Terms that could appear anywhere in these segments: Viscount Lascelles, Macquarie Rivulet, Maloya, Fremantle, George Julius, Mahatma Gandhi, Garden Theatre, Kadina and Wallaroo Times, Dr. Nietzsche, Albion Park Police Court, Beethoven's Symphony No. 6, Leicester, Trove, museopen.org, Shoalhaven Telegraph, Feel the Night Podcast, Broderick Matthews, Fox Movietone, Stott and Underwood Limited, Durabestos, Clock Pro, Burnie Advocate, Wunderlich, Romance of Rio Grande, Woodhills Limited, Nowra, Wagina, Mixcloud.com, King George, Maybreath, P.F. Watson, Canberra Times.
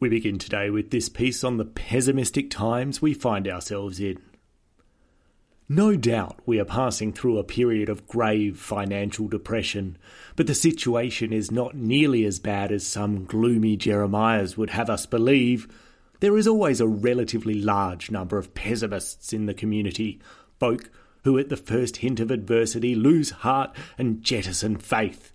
We begin today with this piece on the pessimistic times we find ourselves in. No doubt we are passing through a period of grave financial depression, but the situation is not nearly as bad as some gloomy Jeremiahs would have us believe. There is always a relatively large number of pessimists in the community, folk who at the first hint of adversity lose heart and jettison faith.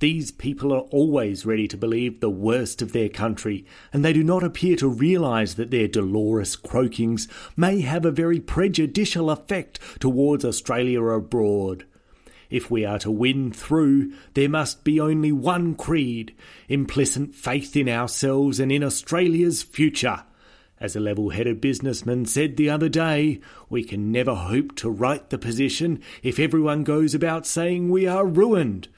These people are always ready to believe the worst of their country, and they do not appear to realise that their dolorous croakings may have a very prejudicial effect towards Australia abroad. If we are to win through, there must be only one creed, implicit faith in ourselves and in Australia's future. As a level-headed businessman said the other day, we can never hope to right the position if everyone goes about saying we are ruined.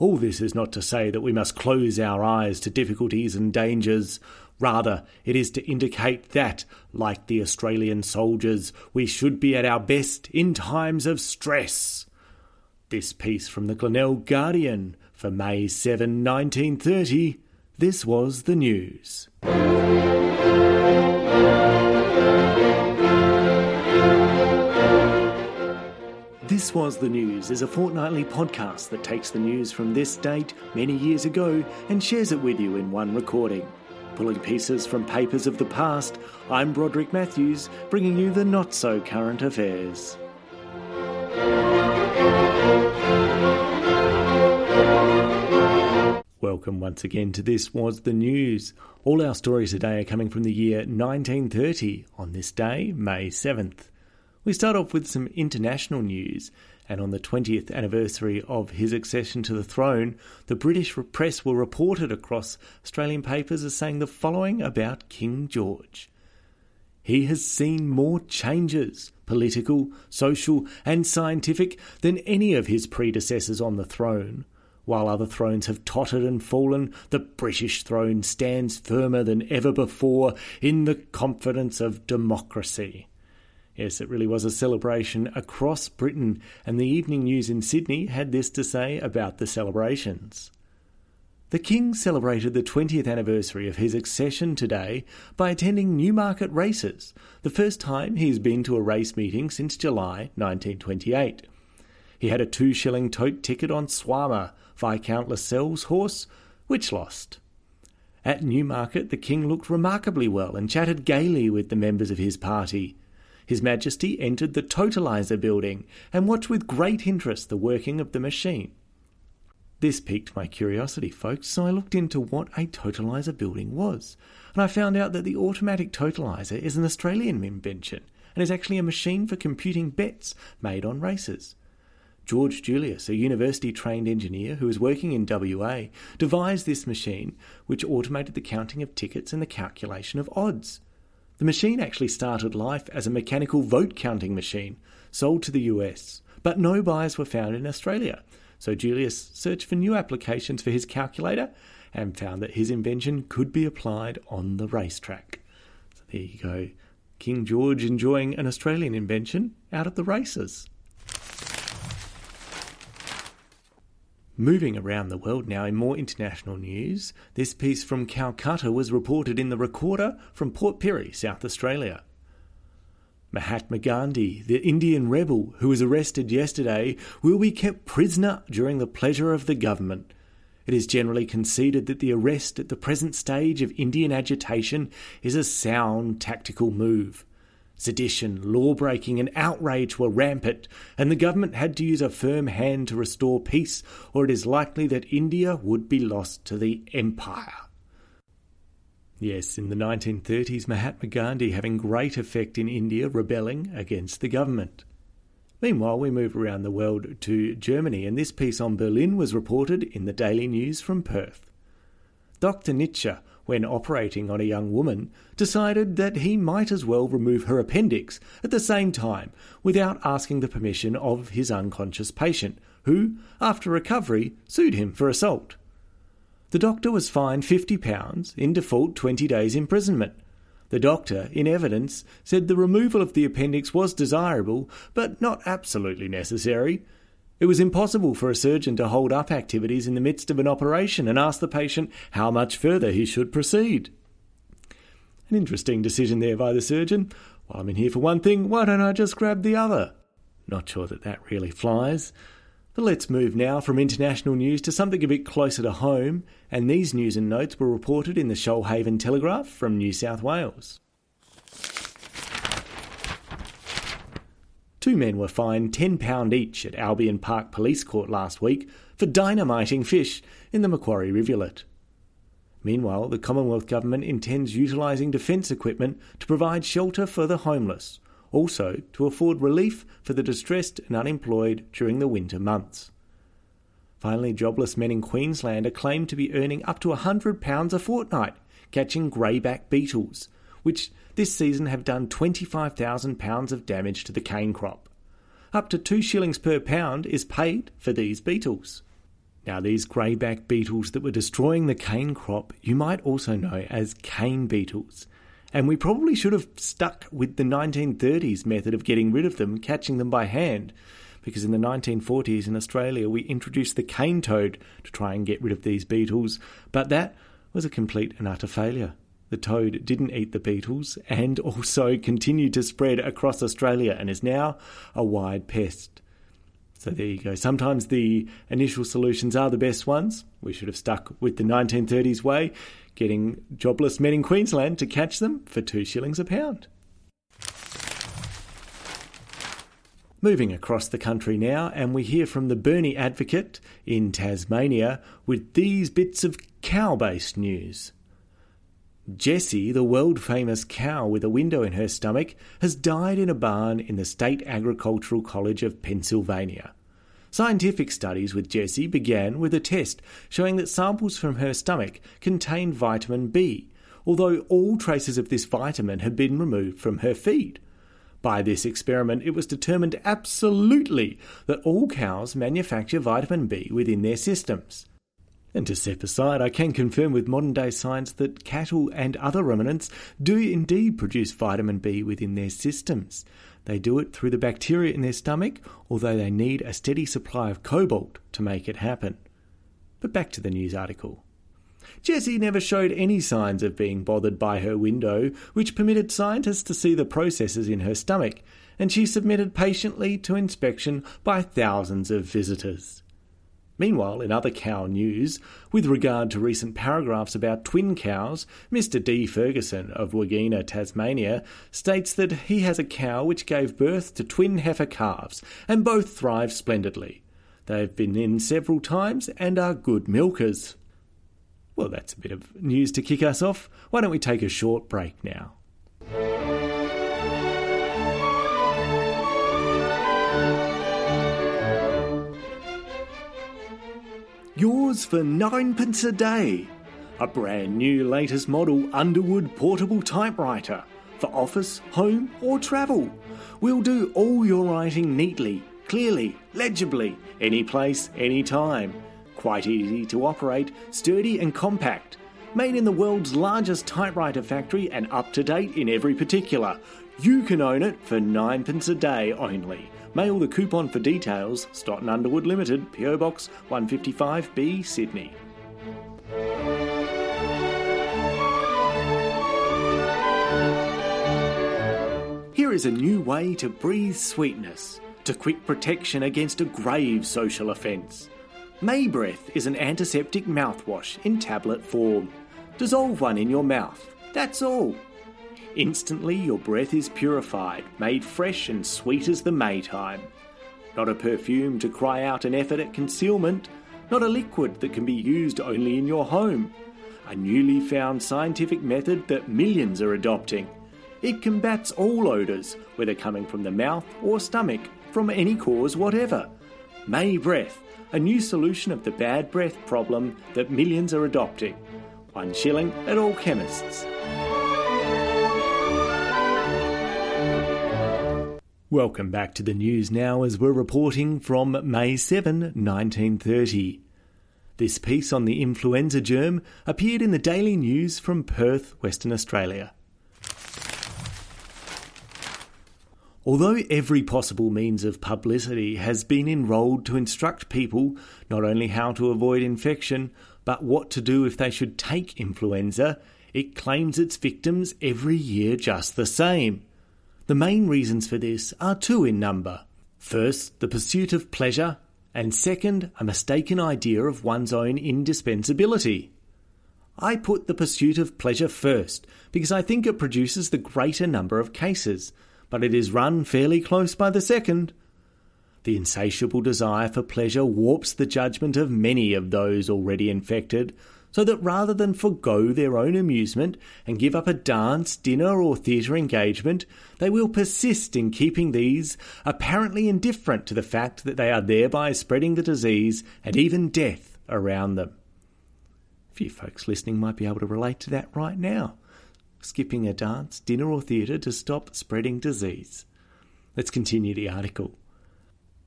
All this is not to say that we must close our eyes to difficulties and dangers. Rather, it is to indicate that, like the Australian soldiers, we should be at our best in times of stress. This piece from the Glenelg Guardian for May 7, 1930. This was the news. This Was The News is a fortnightly podcast that takes the news from this date many years ago and shares it with you in one recording. Pulling pieces from papers of the past, I'm Broderick Matthews, bringing you the not-so-current affairs. Welcome once again to This Was The News. All our stories today are coming from the year 1930, on this day, May 7th. We start off with some international news, and on the 20th anniversary of his accession to the throne, the British press were reported across Australian papers as saying the following about King George. He has seen more changes, political, social and scientific, than any of his predecessors on the throne. While other thrones have tottered and fallen, the British throne stands firmer than ever before in the confidence of democracy. Yes, it really was a celebration across Britain, and the evening news in Sydney had this to say about the celebrations. The King celebrated the 20th anniversary of his accession today by attending Newmarket races, the first time he has been to a race meeting since July 1928. He had a 2-shilling tote ticket on Swammer, Viscount Lascelles' horse, which lost. At Newmarket, the King looked remarkably well and chatted gaily with the members of his party. His Majesty entered the totaliser building and watched with great interest the working of the machine. This piqued my curiosity, folks, so I looked into what a totaliser building was, and I found out that the automatic totaliser is an Australian invention and is actually a machine for computing bets made on races. George Julius, a university-trained engineer who was working in WA, devised this machine, which automated the counting of tickets and the calculation of odds. The machine actually started life as a mechanical vote-counting machine, sold to the US, but no buyers were found in Australia, so Julius searched for new applications for his calculator and found that his invention could be applied on the racetrack. So there you go, King George enjoying an Australian invention out at the races. Moving around the world now in more international news, this piece from Calcutta was reported in the Recorder from Port Pirie, South Australia. Mahatma Gandhi, the Indian rebel who was arrested yesterday, will be kept prisoner during the pleasure of the government. It is generally conceded that the arrest at the present stage of Indian agitation is a sound tactical move. Sedition, law-breaking and outrage were rampant, and the government had to use a firm hand to restore peace, or it is likely that India would be lost to the empire. Yes, in the 1930s, Mahatma Gandhi having great effect in India, rebelling against the government. Meanwhile, we move around the world to Germany, and this piece on Berlin was reported in the Daily News from Perth. Dr. Nietzsche, when operating on a young woman, decided that he might as well remove her appendix at the same time without asking the permission of his unconscious patient, who, after recovery, sued him for assault. The doctor was fined £50, in default 20 days imprisonment. The doctor, in evidence, said the removal of the appendix was desirable, but not absolutely necessary. It was impossible for a surgeon to hold up activities in the midst of an operation and ask the patient how much further he should proceed. An interesting decision there by the surgeon. Well, I'm in here for one thing, why don't I just grab the other? Not sure that that really flies. But let's move now from international news to something a bit closer to home, and these news and notes were reported in the Shoalhaven Telegraph from New South Wales. Two men were fined £10 each at Albion Park Police Court last week for dynamiting fish in the Macquarie Rivulet. Meanwhile, the Commonwealth Government intends utilising defence equipment to provide shelter for the homeless, also to afford relief for the distressed and unemployed during the winter months. Finally, jobless men in Queensland are claimed to be earning up to £100 a fortnight catching greyback beetles, which this season have done £25,000 of damage to the cane crop. Up to 2 shillings per pound is paid for these beetles. Now, these greyback beetles that were destroying the cane crop you might also know as cane beetles, and we probably should have stuck with the 1930s method of getting rid of them, catching them by hand, because in the 1940s in Australia we introduced the cane toad to try and get rid of these beetles, but that was a complete and utter failure. The toad didn't eat the beetles and also continued to spread across Australia and is now a wide pest. So there you go. Sometimes the initial solutions are the best ones. We should have stuck with the 1930s way, getting jobless men in Queensland to catch them for 2 shillings a pound. Moving across the country now, and we hear from the Burnie Advocate in Tasmania with these bits of cow-based news. Jessie, the world-famous cow with a window in her stomach, has died in a barn in the State Agricultural College of Pennsylvania. Scientific studies with Jessie began with a test showing that samples from her stomach contained vitamin B, although all traces of this vitamin had been removed from her feed. By this experiment, it was determined absolutely that all cows manufacture vitamin B within their systems. And to step aside, I can confirm with modern-day science that cattle and other ruminants do indeed produce vitamin B within their systems. They do it through the bacteria in their stomach, although they need a steady supply of cobalt to make it happen. But back to the news article. Jessie never showed any signs of being bothered by her window, which permitted scientists to see the processes in her stomach, and she submitted patiently to inspection by thousands of visitors. Meanwhile, in other cow news, with regard to recent paragraphs about twin cows, Mr. D. Ferguson of Wagina, Tasmania, states that he has a cow which gave birth to twin heifer calves, and both thrive splendidly. They have been in several times and are good milkers. Well, that's a bit of news to kick us off. Why don't we take a short break now? Yours for 9p a day. A brand new latest model Underwood portable typewriter for office, home or travel. We'll do all your writing neatly, clearly, legibly, any place, any time. Quite easy to operate, sturdy and compact. Made in the world's largest typewriter factory and up to date in every particular. You can own it for 9p a day only. Mail the coupon for details, Stott and Underwood Limited, PO Box 155B, Sydney. Here is a new way to breathe sweetness, to quick protection against a grave social offence. Maybreath is an antiseptic mouthwash in tablet form. Dissolve one in your mouth, that's all. Instantly, your breath is purified, made fresh and sweet as the Maytime. Not a perfume to cry out an effort at concealment, not a liquid that can be used only in your home. A newly found scientific method that millions are adopting. It combats all odours, whether coming from the mouth or stomach, from any cause whatever. Maybreath, a new solution of the bad breath problem that millions are adopting. 1 shilling at all chemists. Welcome back to the news now as we're reporting from May 7, 1930. This piece on the influenza germ appeared in the Daily News from Perth, Western Australia. Although every possible means of publicity has been enrolled to instruct people not only how to avoid infection, but what to do if they should take influenza, It claims its victims every year just the same. The main reasons for this are two in number. First, the pursuit of pleasure, and second, a mistaken idea of one's own indispensability. I put the pursuit of pleasure first, because I think it produces the greater number of cases, but it is run fairly close by the second. The insatiable desire for pleasure warps the judgment of many of those already infected, so that rather than forego their own amusement and give up a dance, dinner or theatre engagement, they will persist in keeping these apparently indifferent to the fact that they are thereby spreading the disease and even death around them. A few folks listening might be able to relate to that right now. Skipping a dance, dinner or theatre to stop spreading disease. Let's continue the article.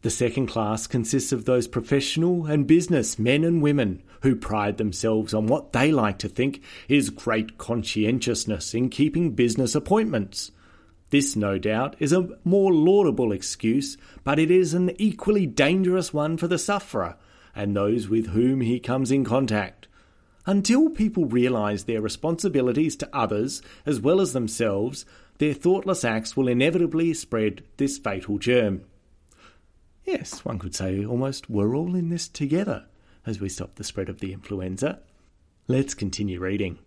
The second class consists of those professional and business men and women who pride themselves on what they like to think is great conscientiousness in keeping business appointments. This, no doubt, is a more laudable excuse, but it is an equally dangerous one for the sufferer and those with whom he comes in contact. Until people realise their responsibilities to others as well as themselves, their thoughtless acts will inevitably spread this fatal germ. Yes, one could say almost we're all in this together as we stop the spread of the influenza. Let's continue reading.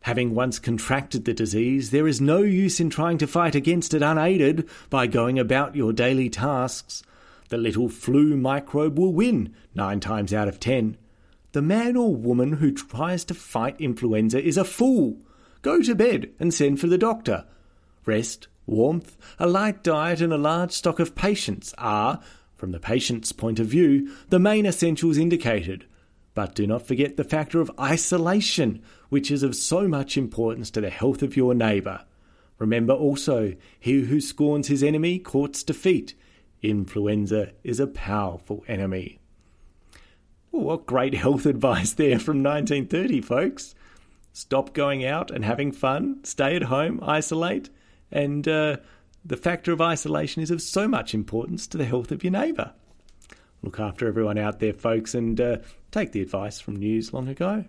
Having once contracted the disease, there is no use in trying to fight against it unaided by going about your daily tasks. The little flu microbe will win 9 times out of 10. The man or woman who tries to fight influenza is a fool. Go to bed and send for the doctor. Rest, warmth, a light diet and a large stock of patience are, from the patient's point of view, the main essentials indicated. But do not forget the factor of isolation, which is of so much importance to the health of your neighbour. Remember also, he who scorns his enemy courts defeat. Influenza is a powerful enemy. Well, what great health advice there from 1930, folks. Stop going out and having fun, stay at home, isolate. And the factor of isolation is of so much importance to the health of your neighbour. Look after everyone out there, folks, and take the advice from news long ago.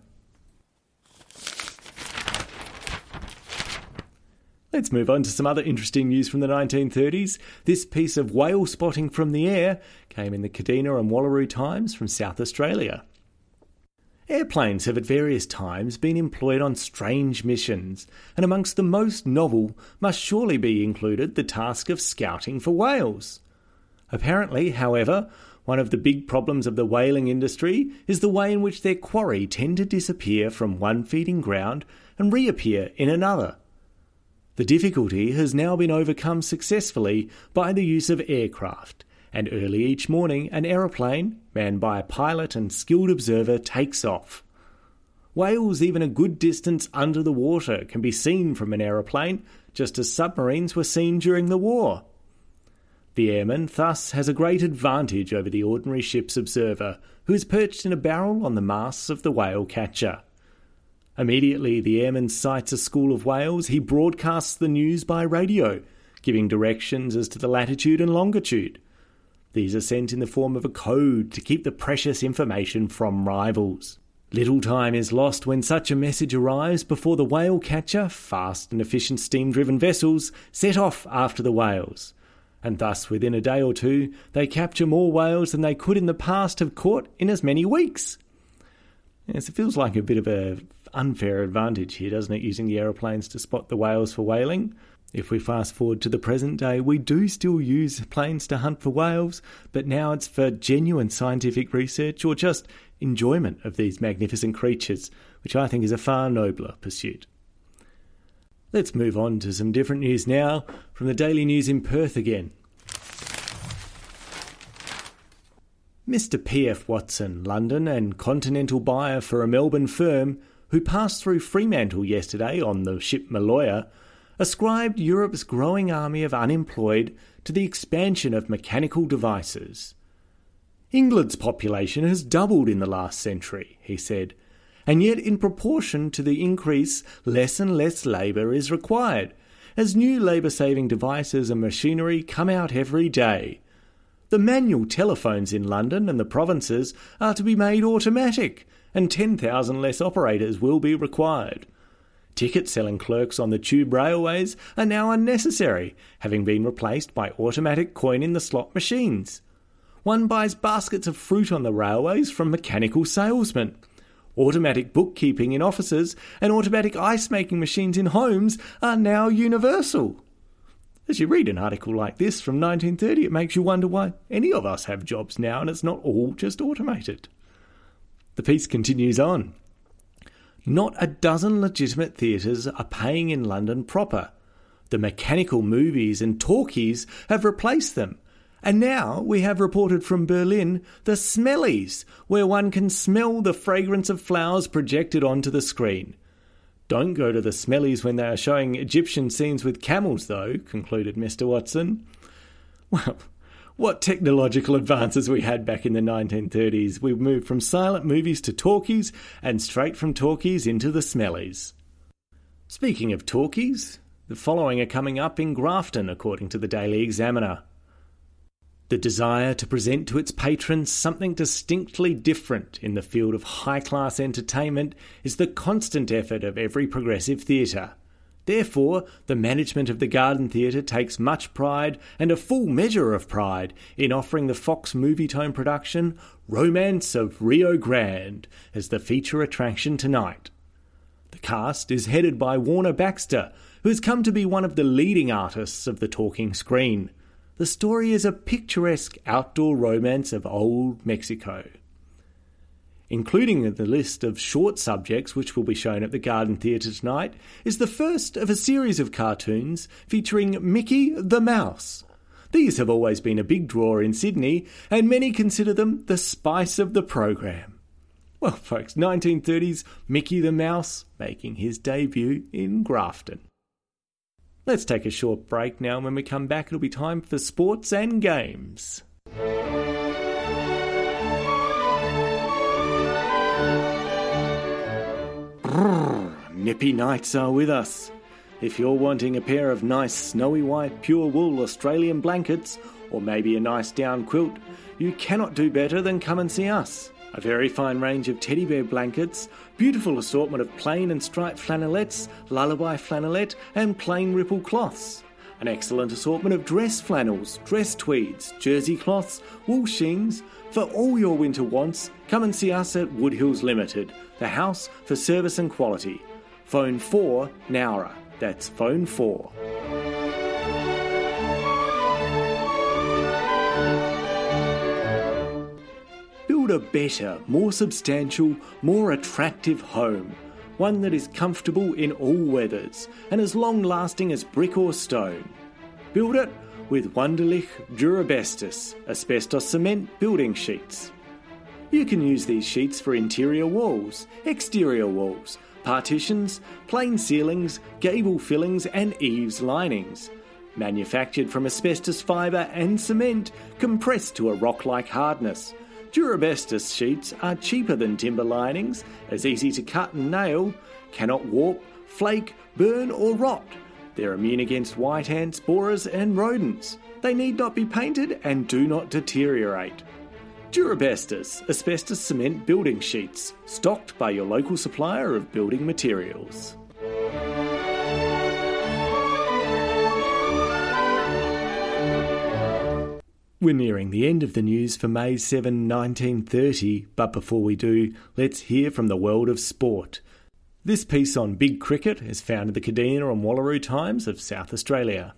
Let's move on to some other interesting news from the 1930s. This piece of whale spotting from the air came in the Kadina and Wallaroo Times from South Australia. Airplanes have at various times been employed on strange missions, and amongst the most novel must surely be included the task of scouting for whales. Apparently, however, one of the big problems of the whaling industry is the way in which their quarry tend to disappear from one feeding ground and reappear in another. The difficulty has now been overcome successfully by the use of aircraft. And early each morning, an aeroplane, manned by a pilot and skilled observer, takes off. Whales, even a good distance under the water, can be seen from an aeroplane, just as submarines were seen during the war. The airman thus has a great advantage over the ordinary ship's observer, who is perched in a barrel on the masts of the whale catcher. Immediately the airman sights a school of whales, he broadcasts the news by radio, giving directions as to the latitude and longitude. These are sent in the form of a code to keep the precious information from rivals. Little time is lost when such a message arrives before the whale catcher, fast and efficient steam-driven vessels, set off after the whales. And thus, within a day or two, they capture more whales than they could in the past have caught in as many weeks. Yes, it feels like a bit of an unfair advantage here, doesn't it, using the aeroplanes to spot the whales for whaling? If we fast forward to the present day, we do still use planes to hunt for whales, but now it's for genuine scientific research or just enjoyment of these magnificent creatures, which I think is a far nobler pursuit. Let's move on to some different news now from the Daily News in Perth again. Mr. P.F. Watson, London and continental buyer for a Melbourne firm, who passed through Fremantle yesterday on the ship Maloya, ascribed Europe's growing army of unemployed to the expansion of mechanical devices. England's population has doubled in the last century, he said, and yet in proportion to the increase, less and less labour is required, as new labour-saving devices and machinery come out every day. The manual telephones in London and the provinces are to be made automatic, and 10,000 less operators will be required. Ticket-selling clerks on the tube railways are now unnecessary, having been replaced by automatic coin-in-the-slot machines. One buys baskets of fruit on the railways from mechanical salesmen. Automatic bookkeeping in offices and automatic ice-making machines in homes are now universal. As you read an article like this from 1930, it makes you wonder why any of us have jobs now and it's not all just automated. The piece continues on. Not a dozen legitimate theatres are paying in London proper. The mechanical movies and talkies have replaced them. And now we have reported from Berlin the smellies, where one can smell the fragrance of flowers projected onto the screen. Don't go to the smellies when they are showing Egyptian scenes with camels, though, concluded Mr. Watson. Well, what technological advances we had back in the 1930s. We moved from silent movies to talkies and straight from talkies into the smellies. Speaking of talkies, the following are coming up in Grafton, according to the Daily Examiner. The desire to present to its patrons something distinctly different in the field of high-class entertainment is the constant effort of every progressive theatre. Therefore, the management of the Garden Theatre takes much pride, and a full measure of pride, in offering the Fox Movietone production Romance of Rio Grande as the feature attraction tonight. The cast is headed by Warner Baxter, who has come to be one of the leading artists of the talking screen. The story is a picturesque outdoor romance of old Mexico. Including in the list of short subjects which will be shown at the Garden Theatre tonight is the first of a series of cartoons featuring Mickey the Mouse. These have always been a big draw in Sydney, and many consider them the spice of the program. Well, folks, 1930s Mickey the Mouse making his debut in Grafton. Let's take a short break now, and when we come back it'll be time for sports and games. Brrr, nippy nights are with us. If you're wanting a pair of nice snowy white pure wool Australian blankets, or maybe a nice down quilt, you cannot do better than come and see us. A very fine range of teddy bear blankets, beautiful assortment of plain and striped flannelettes, lullaby flannelette and plain ripple cloths. An excellent assortment of dress flannels, dress tweeds, jersey cloths, wool sheens. For all your winter wants, come and see us at Woodhills Limited, the house for service and quality. Phone 4 Nowra. That's phone 4. A better, more substantial, more attractive home, one that is comfortable in all weathers and as long-lasting as brick or stone. Build it with Wunderlich Durabestos asbestos cement building sheets. You can use these sheets for interior walls, exterior walls, partitions, plain ceilings, gable fillings and eaves linings. Manufactured from asbestos fibre and cement, compressed to a rock-like hardness, Durabestos sheets are cheaper than timber linings, as easy to cut and nail, cannot warp, flake, burn or rot. They're immune against white ants, borers and rodents. They need not be painted and do not deteriorate. Durabestos asbestos cement building sheets, stocked by your local supplier of building materials. We're nearing the end of the news for May 7, 1930, but before we do, let's hear from the world of sport. This piece on big cricket is found in the Kadina and Wallaroo Times of South Australia.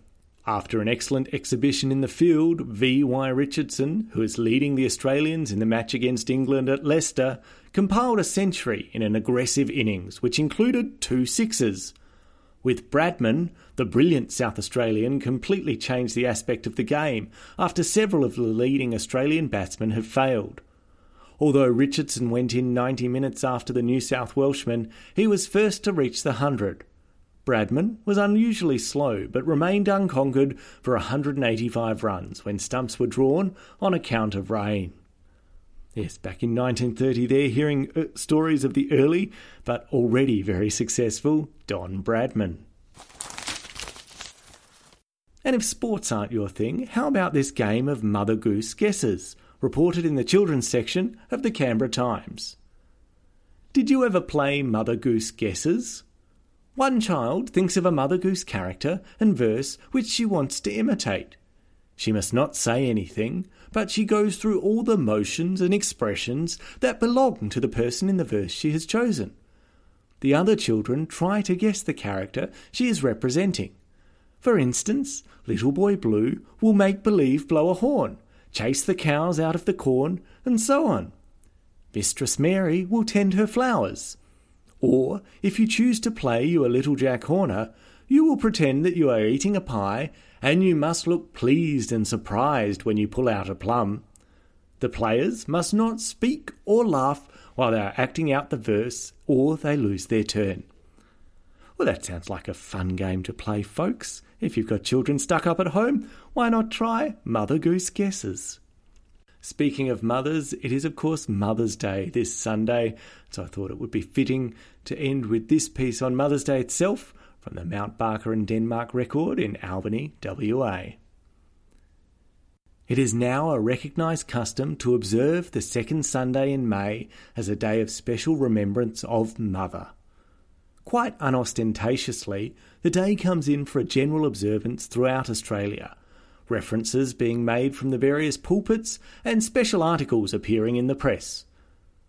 After an excellent exhibition in the field, V.Y. Richardson, who is leading the Australians in the match against England at Leicester, compiled a century in an aggressive innings, which included 2 sixes. With Bradman, the brilliant South Australian completely changed the aspect of the game after several of the leading Australian batsmen have failed. Although Richardson went in 90 minutes after the New South Welshman, he was first to reach the 100. Bradman was unusually slow but remained unconquered for 185 runs when stumps were drawn on account of rain. Yes, back in 1930 there, hearing stories of the early, but already very successful, Don Bradman. And if sports aren't your thing, how about this game of Mother Goose guesses, reported in the children's section of the Canberra Times. Did you ever play Mother Goose guesses? One child thinks of a Mother Goose character and verse which she wants to imitate. She must not say anything, but she goes through all the motions and expressions that belong to the person in the verse she has chosen. The other children try to guess the character she is representing. For instance, Little Boy Blue will make believe blow a horn, chase the cows out of the corn, and so on. Mistress Mary will tend her flowers. Or, if you choose to play you a Little Jack Horner, you will pretend that you are eating a pie, and you must look pleased and surprised when you pull out a plum. The players must not speak or laugh while they are acting out the verse, or they lose their turn. Well, that sounds like a fun game to play, folks. If you've got children stuck up at home, why not try Mother Goose Guesses? Speaking of mothers, it is of course Mother's Day this Sunday, so I thought it would be fitting to end with this piece on Mother's Day itself from the Mount Barker and Denmark Record in Albany, WA. It is now a recognised custom to observe the second Sunday in May as a day of special remembrance of Mother. Quite unostentatiously, the day comes in for a general observance throughout Australia, references being made from the various pulpits and special articles appearing in the press.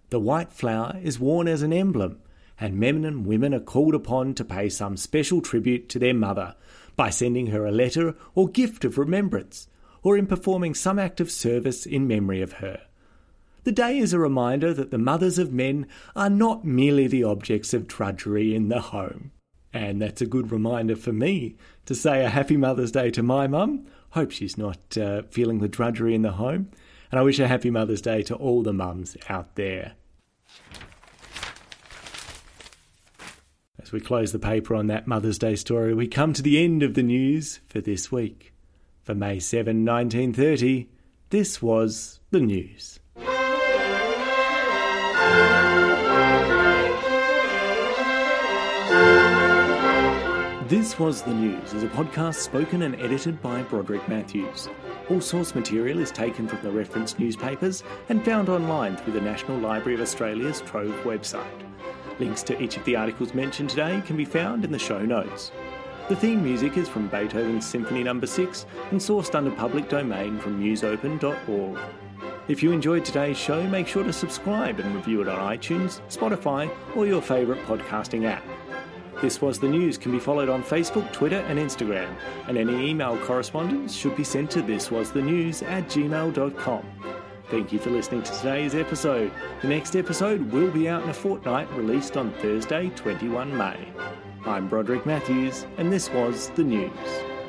The white flower is worn as an emblem, and men and women are called upon to pay some special tribute to their mother by sending her a letter or gift of remembrance, or in performing some act of service in memory of her. The day is a reminder that the mothers of men are not merely the objects of drudgery in the home. And that's a good reminder for me to say a happy Mother's Day to my mum. Hope she's not feeling the drudgery in the home. And I wish a happy Mother's Day to all the mums out there. As we close the paper on that Mother's Day story, we come to the end of the news for this week. For May 7, 1930, this was the news. This Was The News is a podcast spoken and edited by Broderick Matthews. All source material is taken from the referenced newspapers and found online through the National Library of Australia's Trove website. Links to each of the articles mentioned today can be found in the show notes. The theme music is from Beethoven's Symphony No. 6 and sourced under public domain from museopen.org. If you enjoyed today's show, make sure to subscribe and review it on iTunes, Spotify, or your favourite podcasting app. This Was The News can be followed on Facebook, Twitter and Instagram, and any email correspondence should be sent to thiswasthenews@gmail.com. Thank you for listening to today's episode. The next episode will be out in a fortnight, released on Thursday, 21 May. I'm Broderick Matthews, and this was The News.